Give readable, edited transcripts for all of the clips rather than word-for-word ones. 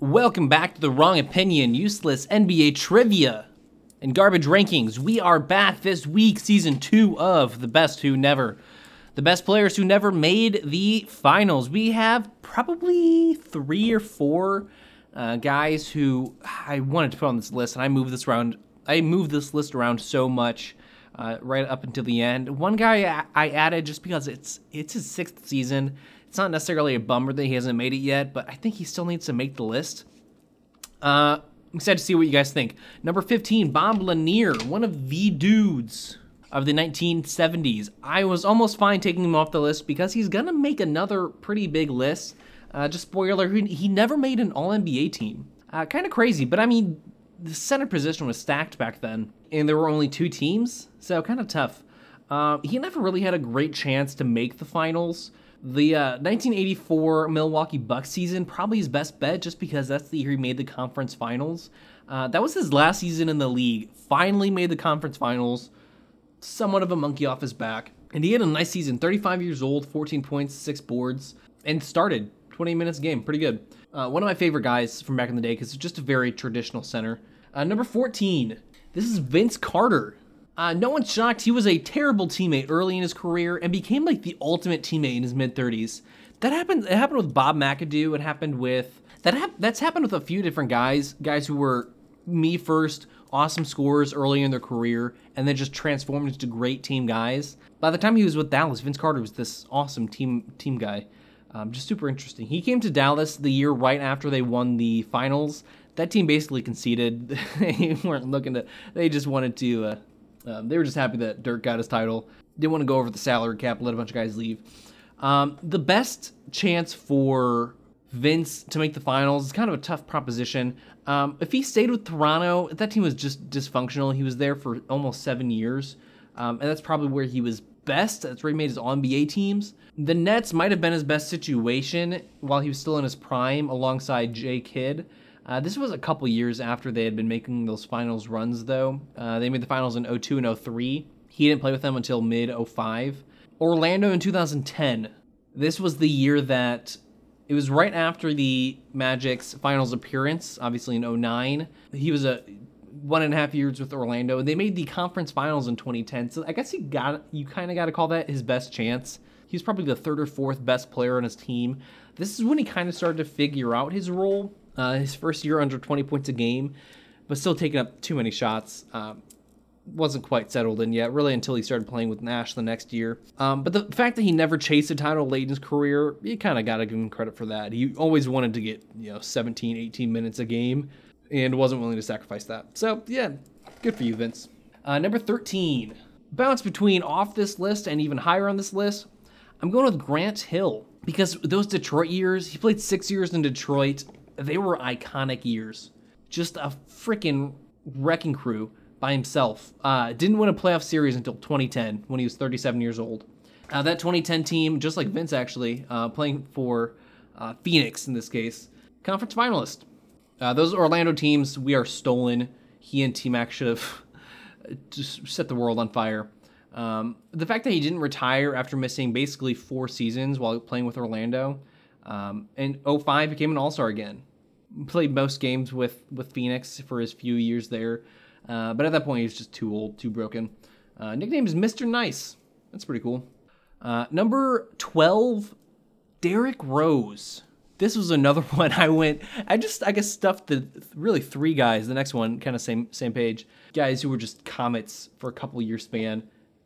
Welcome back to The Wrong Opinion, useless NBA trivia and garbage rankings. We are back this week, season 2 of The Best Who Never. The best players who never made the finals. We have probably 3 or 4 guys who I wanted to put on this list, and I moved this list around so much right up until the end. One guy I added just because it's his 6th season. It's not necessarily a bummer that he hasn't made it yet, but I think he still needs to make the list. I'm excited to see what you guys think. Number 15, Bob Lanier, one of the dudes of the 1970s. I was almost fine taking him off the list because he's going to make another pretty big list. Just spoiler, he never made an All-NBA team. Kind of crazy, but I mean, the center position was stacked back then, and there were only 2 teams, so kind of tough. He never really had a great chance to make the finals. The 1984 Milwaukee Bucks season, probably his best bet just because that's the year he made the conference finals. That was his last season in the league. Finally made the conference finals. Somewhat of a monkey off his back. And he had a nice season. 35 years old, 14 points, 6 boards, and started 20 minutes a game. Pretty good. One of my favorite guys from back in the day because it's just a very traditional center. Number 14, this is Vince Carter. No one's shocked. He was a terrible teammate early in his career and became like the ultimate teammate in his mid-30s. That happened. It happened with Bob McAdoo. It happened with that's happened with a few different guys who were me first, awesome scorers early in their career, and then just transformed into great team guys. By the time he was with Dallas, Vince Carter was this awesome team guy. Just super interesting. He came to Dallas the year right after they won the finals. That team basically conceded. They just wanted to. They were just happy that Dirk got his title. Didn't want to go over the salary cap, let a bunch of guys leave. The best chance for Vince to make the finals is kind of a tough proposition. If he stayed with Toronto, that team was just dysfunctional. He was there for almost 7 years, and that's probably where he was best. That's where he made his All-NBA teams. The Nets might have been his best situation while he was still in his prime alongside Jay Kidd. This was a couple years after they had been making those finals runs, though. They made the finals in 2002 and 2003. He didn't play with them until mid-2005. Orlando in 2010. This was the year that it was right after the Magic's finals appearance, obviously in 2009. He was 1.5 years with Orlando, and they made the conference finals in 2010. So I guess you kind of got to call that his best chance. He was probably the 3rd or 4th best player on his team. This is when he kind of started to figure out his role. His first year under 20 points a game, but still taking up too many shots. Wasn't quite settled in yet, really, until he started playing with Nash the next year. But the fact that he never chased a title late in his career, you kind of got to give him credit for that. He always wanted to get 17, 18 minutes a game and wasn't willing to sacrifice that. So, yeah, good for you, Vince. Number 13. Bounce between off this list and even higher on this list. I'm going with Grant Hill because those Detroit years, he played 6 years in Detroit. They were iconic years. Just a freaking wrecking crew by himself. Didn't win a playoff series until 2010 when he was 37 years old. That 2010 team, just like Vince actually, playing for Phoenix in this case, conference finalist. Those Orlando teams, we are stolen. He and T-Mac should have just set the world on fire. The fact that he didn't retire after missing basically 4 seasons while playing with Orlando, and 2005 became an All-Star again. Played most games with Phoenix for his few years there. But at that point, he was just too old, too broken. Nickname is Mr. Nice. That's pretty cool. Number 12, Derrick Rose. This was another one I guess stuffed the really 3 guys. The next one, kind of same page. Guys who were just comets for a couple year span.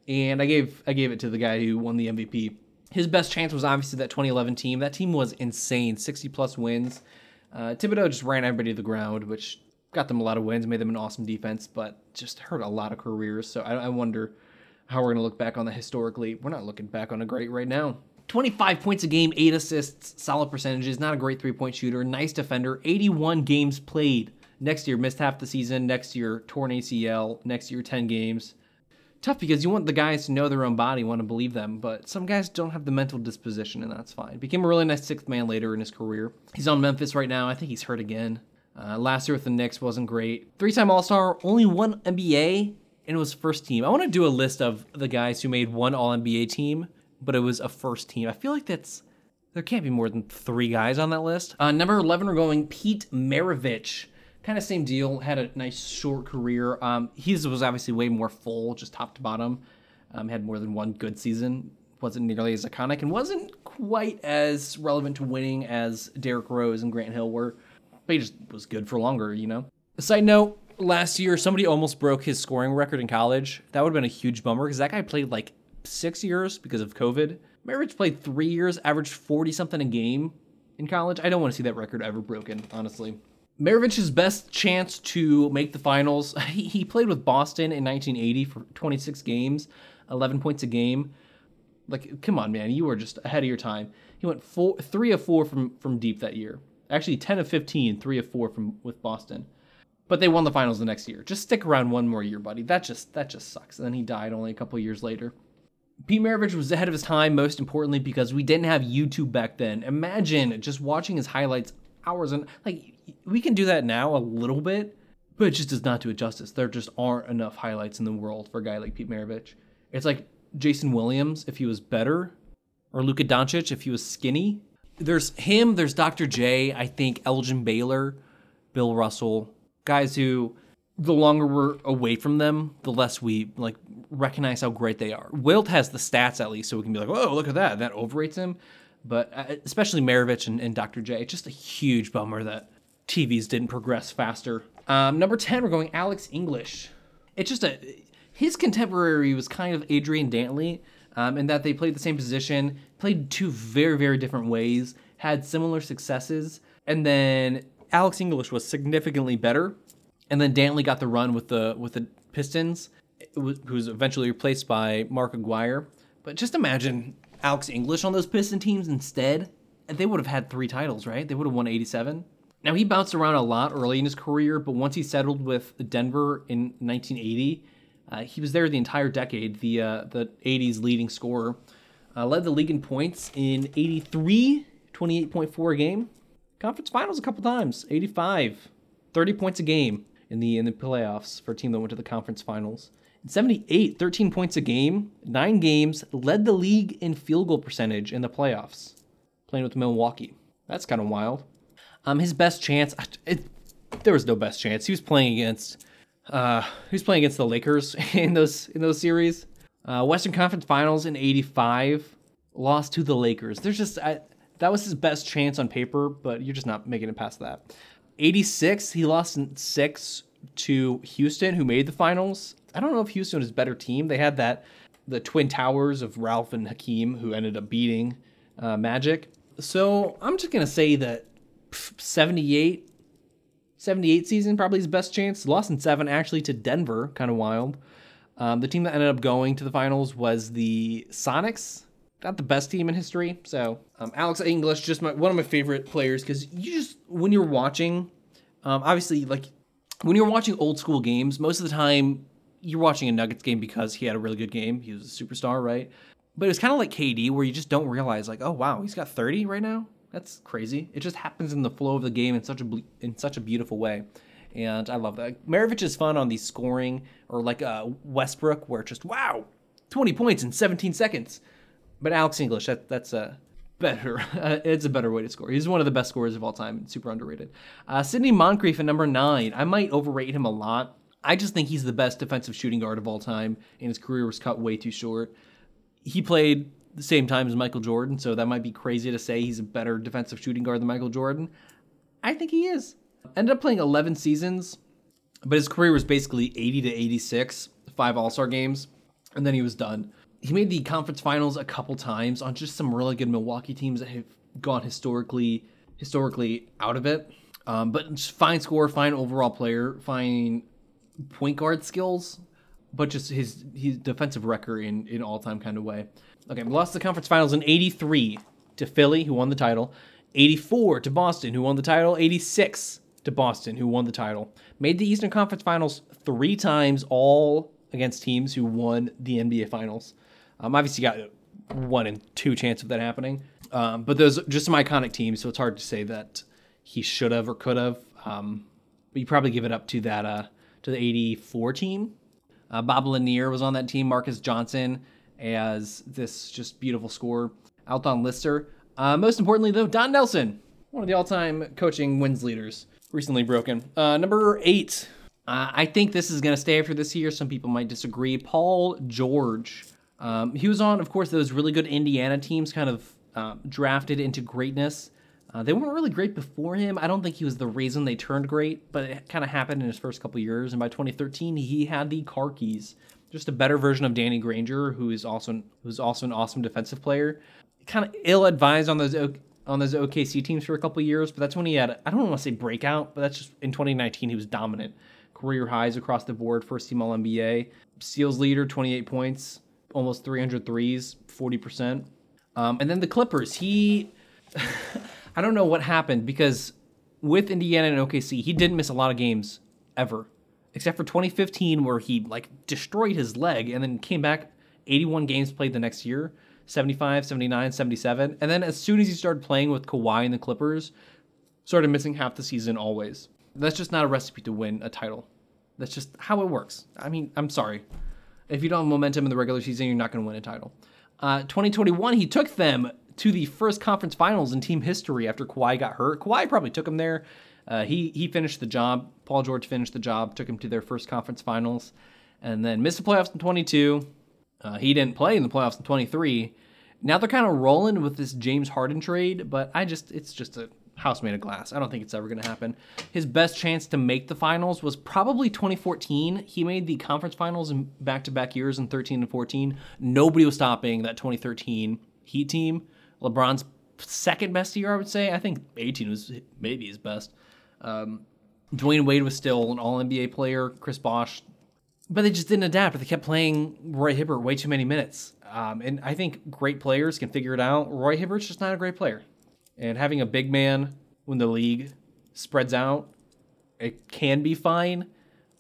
And I gave it to the guy who won the MVP. His best chance was obviously that 2011 team. That team was insane, 60-plus wins. Thibodeau just ran everybody to the ground, which got them a lot of wins, made them an awesome defense, but just hurt a lot of careers. So I wonder how we're going to look back on that historically. We're not looking back on it great right now. 25 points a game, 8 assists, solid percentages, not a great three-point shooter, nice defender, 81 games played. Next year, missed half the season. Next year, torn ACL. Next year, 10 games. Tough because you want the guys to know their own body, want to believe them, but some guys don't have the mental disposition, and that's fine. Became a really nice 6th man later in his career. He's on Memphis right now. I think he's hurt again. Last year with the Knicks wasn't great. 3-time All-Star, only 1 NBA, and it was first team. I want to do a list of the guys who made 1 All-NBA team, but it was a first team. I feel like that's There can't be more than three guys on that list. Number 11, we're going Pete Maravich. Kind of same deal. Had a nice short career. His was obviously way more full, just top to bottom. Had more than one good season. Wasn't nearly as iconic and wasn't quite as relevant to winning as Derrick Rose and Grant Hill were. But he just was good for longer, you know? A side note, last year, somebody almost broke his scoring record in college. That would have been a huge bummer because that guy played like 6 years because of COVID. Maravich played 3 years, averaged 40-something a game in college. I don't want to see that record ever broken, honestly. Maravich's best chance to make the finals, he played with Boston in 1980 for 26 games, 11 points a game. Like, come on, man, you were just ahead of your time. He went 3 of 4 from deep that year. Actually, 10 of 15, 3 of 4 with Boston. But they won the finals the next year. Just stick around one more year, buddy. That just sucks. And then he died only a couple years later. Pete Maravich was ahead of his time, most importantly, because we didn't have YouTube back then. Imagine just watching his highlights hours and like we can do that now a little bit, but it just does not do it justice. There just aren't enough highlights in the world for a guy like Pete Maravich. It's like Jason Williams if he was better, or Luka Doncic if he was skinny. There's him. There's Dr. J. I think Elgin Baylor, Bill Russell, guys who. The longer we're away from them, the less we like recognize how great they are. Wilt has the stats at least, so we can be like, "Whoa, look at that! That overrates him." But especially Maravich and Dr. J, it's just a huge bummer that TVs didn't progress faster. Number 10, we're going Alex English. It's just his contemporary was kind of Adrian Dantley, in that they played the same position, played two very, very different ways, had similar successes, and then Alex English was significantly better. And then Dantley got the run with the Pistons, who's eventually replaced by Mark Aguirre. But just imagine Alex English on those Piston teams instead. They would have had 3 titles, right? They would have won 87. Now, he bounced around a lot early in his career, but once he settled with Denver in 1980, he was there the entire decade, the 80s leading scorer. Led the league in points in 83, 28.4 a game. Conference finals a couple times, 85, 30 points a game. In the playoffs for a team that went to the conference finals. In 78, 13 points a game, 9 games, led the league in field goal percentage in the playoffs, playing with Milwaukee. That's kind of wild. His best chance, there was no best chance. He was playing against the Lakers in those series. Western Conference Finals in 85, lost to the Lakers. There's just that was his best chance on paper, but you're just not making it past that. 86, he lost in 6 to Houston, who made the finals. I don't know if Houston is a better team. They had the Twin Towers of Ralph and Hakeem, who ended up beating Magic. So I'm just going to say that 78 season, probably his best chance. Lost in 7, actually, to Denver. Kind of wild. The team that ended up going to the finals was the Sonics. Not the best team in history. So Alex English, just one of my favorite players, because you just, when you're watching, obviously, like when you're watching old school games, most of the time you're watching a Nuggets game because he had a really good game. He was a superstar, right? But it was kind of like KD, where you just don't realize, like, oh, wow, he's got 30 right now. That's crazy. It just happens in the flow of the game in such a beautiful way. And I love that. Maravich is fun on the scoring, or like Westbrook, where it's just, wow, 20 points in 17 seconds. But Alex English, that's a better. It's a better way to score. He's one of the best scorers of all time. Super underrated. Sidney Moncrief at number 9. I might overrate him a lot. I just think he's the best defensive shooting guard of all time, and his career was cut way too short. He played the same time as Michael Jordan, so that might be crazy to say he's a better defensive shooting guard than Michael Jordan. I think he is. Ended up playing 11 seasons, but his career was basically 80 to 86, 5 All-Star games, and then he was done. He made the conference finals a couple times on just some really good Milwaukee teams that have gone historically out of it. But just fine scorer, fine overall player, fine point guard skills, but just his defensive record in all-time kind of way. Okay, we lost the conference finals in 83 to Philly, who won the title. 84 to Boston, who won the title. 86 to Boston, who won the title. Made the Eastern Conference Finals 3 times, all against teams who won the NBA Finals. Obviously, got 1 in 2 chance of that happening. But those are just some iconic teams, so it's hard to say that he should have or could have. But you probably give it up to that to the 84 team. Bob Lanier was on that team. Marcus Johnson as this just beautiful scorer. Alton Lister. Most importantly, though, Don Nelson, one of the all-time coaching wins leaders, recently broken. Number 8. I think this is going to stay after this year. Some people might disagree. Paul George. He was on, of course, those really good Indiana teams, kind of drafted into greatness. They weren't really great before him. I don't think he was the reason they turned great, but it kind of happened in his first couple years. And by 2013, he had the car keys. Just a better version of Danny Granger, who's also an awesome defensive player. Kind of ill-advised on those OKC teams for a couple years, but that's when he had, I don't want to say breakout, but that's just in 2019, he was dominant. Career highs across the board, first team All-NBA. Steals leader, 28 points, almost 300 threes, 40%. And then the Clippers, I don't know what happened, because with Indiana and OKC, he didn't miss a lot of games ever, except for 2015 where he destroyed his leg and then came back 81 games played the next year, 75, 79, 77. And then as soon as he started playing with Kawhi and the Clippers, started missing half the season always. That's just not a recipe to win a title. That's just how it works. I mean, I'm sorry. If you don't have momentum in the regular season, you're not going to win a title. 2021, he took them to the first conference finals in team history after Kawhi got hurt. Kawhi probably took him there. He finished the job. Paul George finished the job, took him to their first conference finals, and then missed the playoffs in 22. He didn't play in the playoffs in 23. Now they're kind of rolling with this James Harden trade, but it's just a house made of glass. I don't think it's ever going to happen. His best chance to make the finals was probably 2014. He made the conference finals in back-to-back years in 13 and 14. Nobody was stopping that 2013 Heat team. LeBron's second best year, I would say. I think 18 was maybe his best. Dwayne Wade was still an All-NBA player. Chris Bosh. But they just didn't adapt. They kept playing Roy Hibbert way too many minutes. And I think great players can figure it out. Roy Hibbert's just not a great player. And having a big man when the league spreads out, it can be fine,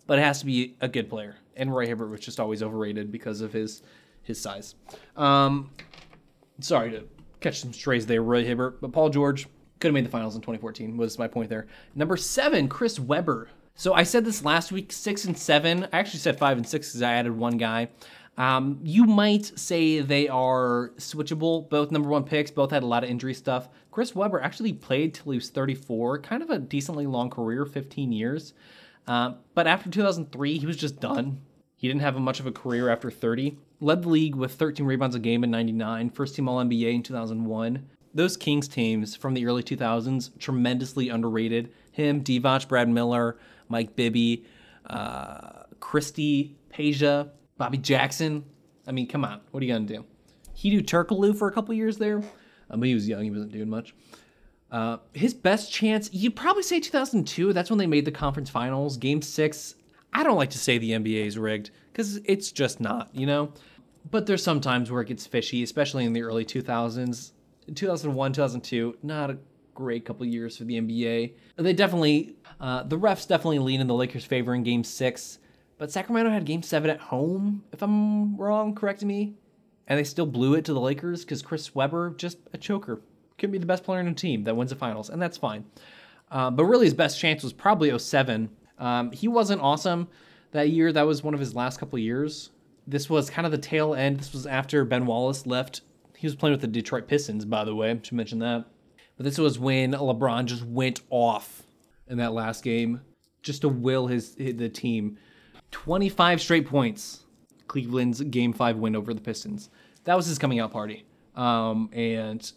but it has to be a good player. And Roy Hibbert was just always overrated because of his size. Sorry to catch some strays there, Roy Hibbert. But Paul George could have made the finals in 2014 was my point there. Number 7, Chris Webber. So I said this last week, 6 and 7. I actually said 5 and 6 because I added one guy. You might say they are switchable, both number 1 picks, both had a lot of injury stuff. Chris Webber actually played till he was 34, kind of a decently long career, 15 years. But after 2003, he was just done. He didn't have much of a career after 30. Led the league with 13 rebounds a game in 99, first team All-NBA in 2001. Those Kings teams from the early 2000s, tremendously underrated. Him, Divac, Brad Miller, Mike Bibby, Christie, Peja, Bobby Jackson. I mean, come on. What are you going to do? He did Turkoglu for a couple years there, but he was young. He wasn't doing much. His best chance, you'd probably say 2002. That's when they made the conference finals. Game 6. I don't like to say the NBA is rigged because it's just not, But there's some times where it gets fishy, especially in the early 2000s. 2001, 2002, not a great couple years for the NBA. They definitely, the refs definitely lean in the Lakers' favor in Game 6. But Sacramento had Game 7 at home, if I'm wrong, correct me. And they still blew it to the Lakers because Chris Webber, just a choker. Could be the best player in a team that wins the finals, and that's fine. But really his best chance was probably 07. He wasn't awesome that year. That was one of his last couple of years. This was kind of the tail end. This was after Ben Wallace left. He was playing with the Detroit Pistons, by the way. I should mention that. But this was when LeBron just went off in that last game just to will the team. 25 straight points. Cleveland's Game 5 win over the Pistons. That was his coming out party. And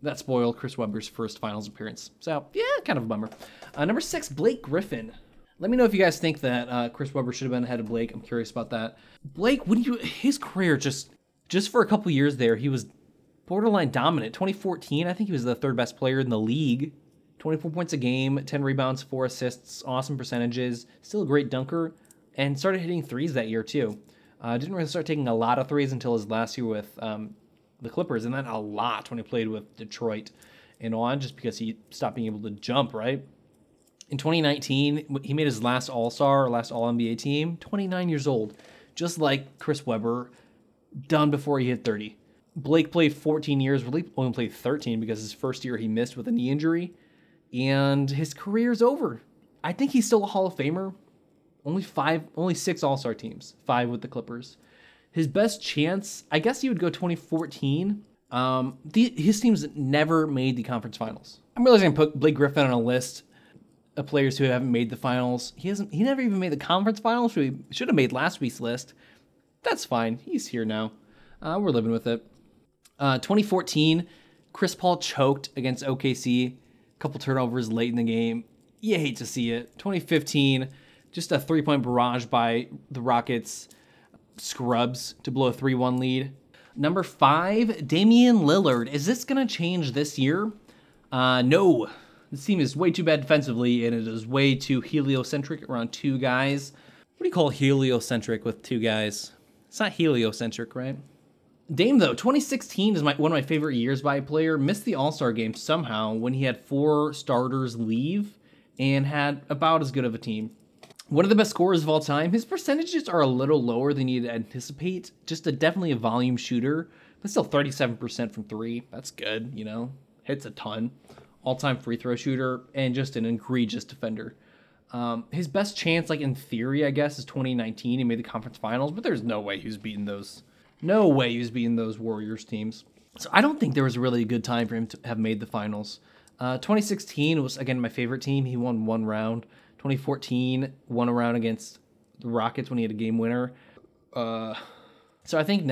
that spoiled Chris Webber's first finals appearance. So, yeah, kind of a bummer. Number 6, Blake Griffin. Let me know if you guys think that Chris Webber should have been ahead of Blake. I'm curious about that. Blake, his career just for a couple years there, he was borderline dominant. 2014, I think he was the third best player in the league. 24 points a game, 10 rebounds, 4 assists, awesome percentages. Still a great dunker. And started hitting threes that year, too. Didn't really start taking a lot of threes until his last year with the Clippers, and then a lot when he played with Detroit and on, just because he stopped being able to jump, right? In 2019, he made his last All-Star, last All-NBA team, 29 years old, just like Chris Webber, done before he hit 30. Blake played 14 years, really only played 13 because his first year he missed with a knee injury, and his career's over. I think he's still a Hall of Famer. Only 6 All-Star teams, 5 with the Clippers. His best chance, I guess you would go 2014. His team's never made the conference finals. I'm realizing I put Blake Griffin on a list of players who haven't made the finals. He never even made the conference finals. He should have made last week's list. That's fine. He's here now. We're living with it. 2014, Chris Paul choked against OKC. A couple turnovers late in the game. You hate to see it. 2015, just a three-point barrage by the Rockets scrubs to blow a 3-1 lead. Number 5, Damian Lillard. Is this going to change this year? No. This team is way too bad defensively, and it is way too heliocentric around two guys. What do you call heliocentric with two guys? It's not heliocentric, right? Dame, though, 2016 is one of my favorite years by a player. Missed the All-Star game somehow when he had 4 starters leave and had about as good of a team. One of the best scorers of all time. His percentages are a little lower than you'd anticipate. Just definitely a volume shooter, but still 37% from three. That's good, you know. Hits a ton. All-time free throw shooter and just an egregious defender. His best chance, like in theory, I guess, is 2019. He made the conference finals, but there's no way he was beating those. No way he was beating those Warriors teams. So I don't think there was really a good time for him to have made the finals. 2016 was, again, my favorite team. He won one round. 2014, won a round against the Rockets when he had a game winner. So I think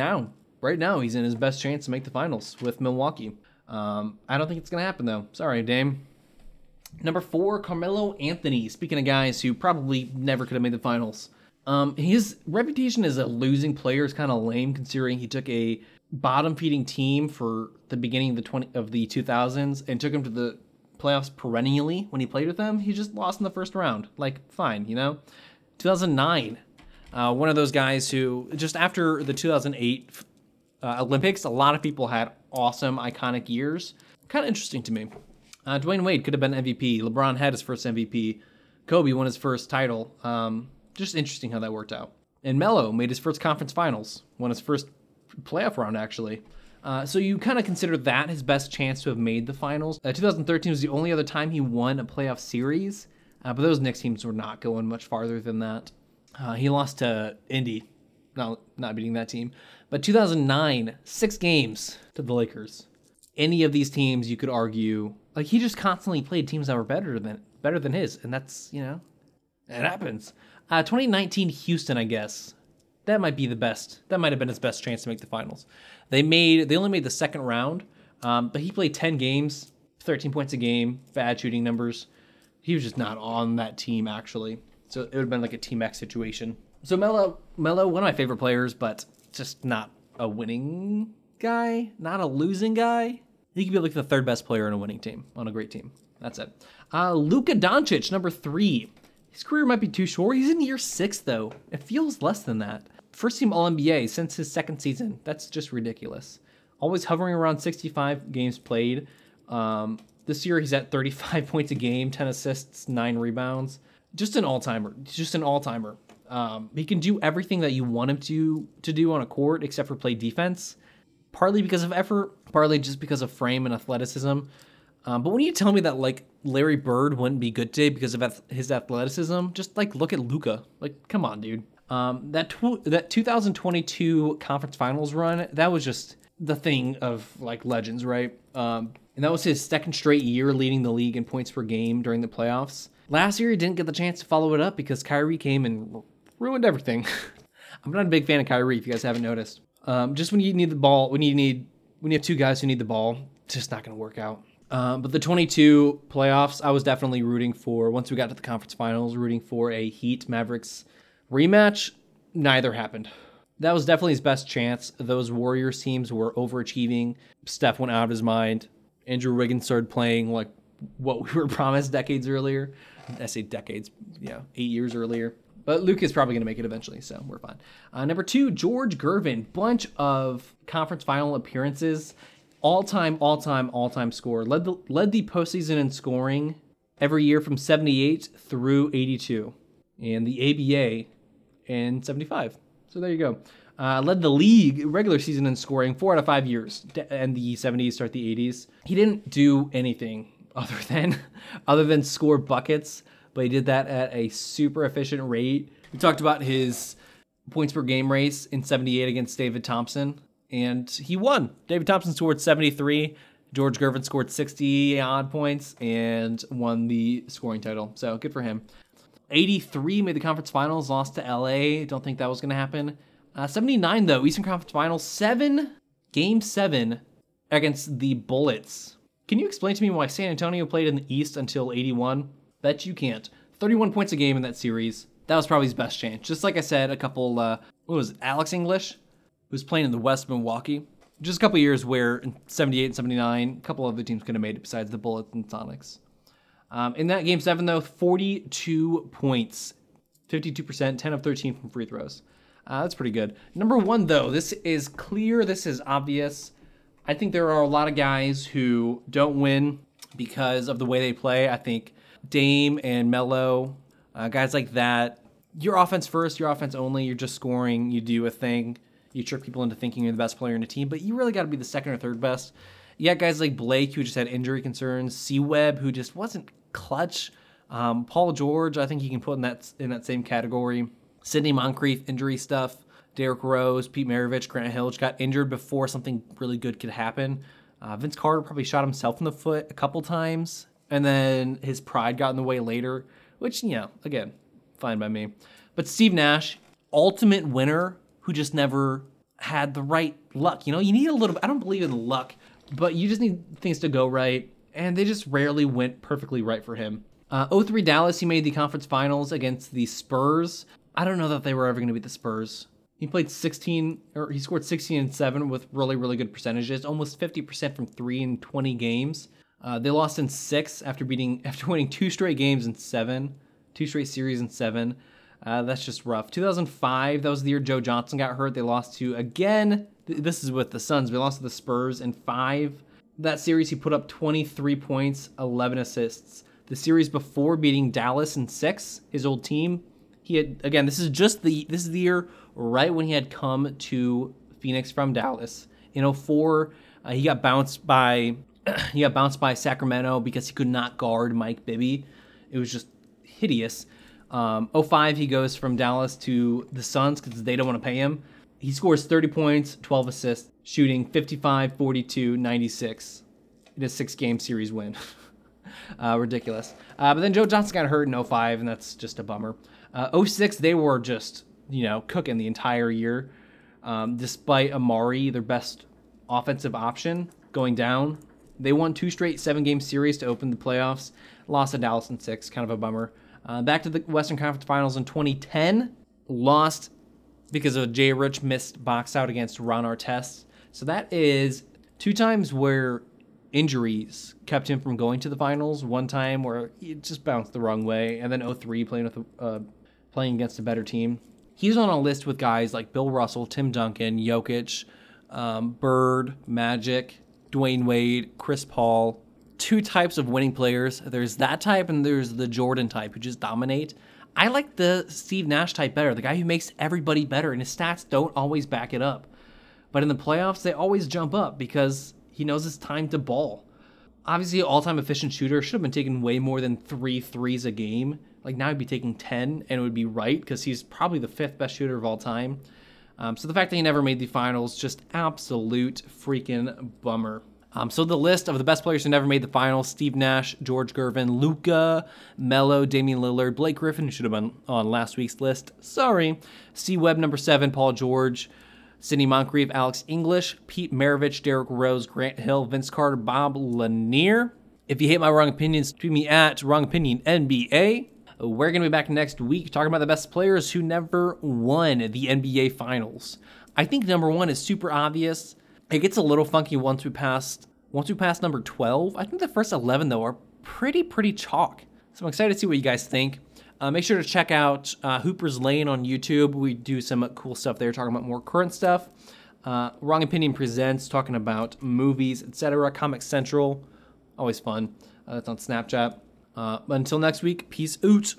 right now, he's in his best chance to make the finals with Milwaukee. I don't think it's going to happen, though. Sorry, Dame. Number 4, Carmelo Anthony. Speaking of guys who probably never could have made the finals. His reputation as a losing player is kind of lame, considering he took a bottom-feeding team for the beginning of the 2000s and took him to the playoffs perennially. When he played with them, he just lost in the first round. Like, fine, you know? 2009, one of those guys who, just after the 2008 Olympics, a lot of people had awesome, iconic years. Kind of interesting to me. Dwayne Wade could have been MVP. LeBron had his first MVP. Kobe won his first title. Just interesting how that worked out. And Melo made his first conference finals, won his first playoff round, actually. So you kind of consider that his best chance to have made the finals. 2013 was the only other time he won a playoff series, but those Knicks teams were not going much farther than that. He lost to Indy, not beating that team. But 2009, 6 games to the Lakers. Any of these teams, you could argue, like he just constantly played teams that were better than his, and that's, you know, it happens. 2019 Houston, I guess. That might be the best. That might have been his best chance to make the finals. They only made the second round, but he played 10 games, 13 points a game, bad shooting numbers. He was just not on that team, actually. So it would have been like a T-Mac situation. So Melo, one of my favorite players, but just not a winning guy, not a losing guy. He could be like the third best player on a winning team, on a great team. That's it. Luka Doncic, number 3. His career might be too short. He's in year 6, though. It feels less than that. First team All-NBA since his second season. That's just ridiculous. Always hovering around 65 games played. This year he's at 35 points a game, 10 assists, 9 rebounds. Just an all-timer. He can do everything that you want him to do on a court except for play defense. Partly because of effort, partly just because of frame and athleticism. But when you tell me that like Larry Bird wouldn't be good today because of his athleticism, just like look at Luka. Like, come on, dude. That 2022 conference finals run, that was just the thing of like legends, right? And that was his second straight year leading the league in points per game during the playoffs. Last year, he didn't get the chance to follow it up because Kyrie came and ruined everything. I'm not a big fan of Kyrie, if you guys haven't noticed. Just when you need the ball, when you have two guys who need the ball, it's just not going to work out. But the 22 playoffs, I was definitely rooting for. Once we got to the conference finals, rooting for a Heat Mavericks rematch, neither happened. That was definitely his best chance. Those Warriors teams were overachieving. Steph went out of his mind. Andrew Wiggins started playing like what we were promised decades earlier. I say decades, yeah, 8 years earlier. But Luke is probably going to make it eventually, so we're fine. Number 2, George Gervin. Bunch of conference final appearances. All-time scorer. Led the postseason in scoring every year from 78 through 82. And the ABA in 75. So there you go. Led the league regular season in scoring 4 out of 5 years. End the 70s, start the 80s. He didn't do anything other than score buckets, but he did that at a super efficient rate. We talked about his points per game race in 78 against David Thompson. and he won. David Thompson scored 73. George Gervin scored 60-odd points and won the scoring title. So good for him. 83 made the conference finals, lost to LA. Don't think that was going to happen. 79, though, Eastern Conference Finals, game seven against the Bullets. Can you explain to me why San Antonio played in the East until 81? Bet you can't. 31 points a game in that series. That was probably his best chance. Just like I said, a couple, Alex English, who's playing in the West Milwaukee. Just a couple years where in 78 and 79, a couple other teams could have made it besides the Bullets and Sonics. In that game seven, though, 42 points, 52%, 10 of 13 from free throws. That's pretty good. Number one, though, this is clear. This is obvious. I think there are a lot of guys who don't win because of the way they play. I think Dame and Melo, guys like that, your offense first, your offense only. You're just scoring. You do a thing. You trick people into thinking you're the best player in a team, but you really got to be the second or third best. You got guys like Blake, who just had injury concerns. C-Webb, who just wasn't clutch. Paul George, I think you can put in that same category. Sidney Moncrief, injury stuff. Derrick Rose, Pete Maravich, Grant Hill got injured before something really good could happen. Vince Carter probably shot himself in the foot a couple times, and then his pride got in the way later, which, again, fine by me. But Steve Nash, ultimate winner, who just never had the right luck. You need a little bit. I don't believe in luck, but you just need things to go right, and they just rarely went perfectly right for him. 03 Dallas, he made the conference finals against the Spurs. I don't know that they were ever going to beat the Spurs. He scored 16 and 7 with really, really good percentages, almost 50% from 3 in 20 games. They lost in 6 after winning 2 straight games in 7, 2 straight series in 7. That's just rough. 2005, that was the year Joe Johnson got hurt. They lost to, again, this is with the Suns, we lost to the Spurs in 5. That series, he put up 23 points, 11 assists. The series before beating Dallas in 6, his old team, he had, again, this is the year right when he had come to Phoenix from Dallas. In 04, he got bounced by Sacramento because he could not guard Mike Bibby. It was just hideous. 05, he goes from Dallas to the Suns because they don't want to pay him. He scores 30 points, 12 assists, shooting 55, 42, 96 in a 6-game series win. Ridiculous. But then Joe Johnson got hurt in 05, and that's just a bummer. 06, they were just, cooking the entire year, despite Amari, their best offensive option, going down. They won 2 straight 7-game series to open the playoffs, lost to Dallas in 6, kind of a bummer. Back to the Western Conference Finals in 2010, lost because of a Jay Rich missed box out against Ron Artest. So that is 2 times where injuries kept him from going to the finals, 1 time where it just bounced the wrong way, and then 03 playing against a better team. He's on a list with guys like Bill Russell, Tim Duncan, Jokic, Bird, Magic, Dwayne Wade, Chris Paul. 2 types of winning players. There's that type and there's the Jordan type who just dominate. I like the Steve Nash type better, the guy who makes everybody better, and his stats don't always back it up. But in the playoffs, they always jump up because he knows it's time to ball. Obviously, all-time efficient shooter, should have been taking way more than 3 threes a game. Now he'd be taking 10, and it would be right because he's probably the 5th best shooter of all time. So the fact that he never made the finals, just absolute freaking bummer. So the list of the best players who never made the finals, Steve Nash, George Gervin, Luka, Melo, Damian Lillard, Blake Griffin, who should have been on last week's list. Sorry. C-Webb, number 7, Paul George, Sidney Moncrief, Alex English, Pete Maravich, Derrick Rose, Grant Hill, Vince Carter, Bob Lanier. If you hate my wrong opinions, tweet me at WrongOpinionNBA. We're going to be back next week talking about the best players who never won the NBA Finals. I think number 1 is super obvious. It gets a little funky once we pass number 12. I think the first 11, though, are pretty chalk. So I'm excited to see what you guys think. Make sure to check out Hooper's Lane on YouTube. We do some cool stuff there, talking about more current stuff. Wrong Opinion Presents, talking about movies, etc. Comic Central, always fun. That's on Snapchat. But until next week, peace out.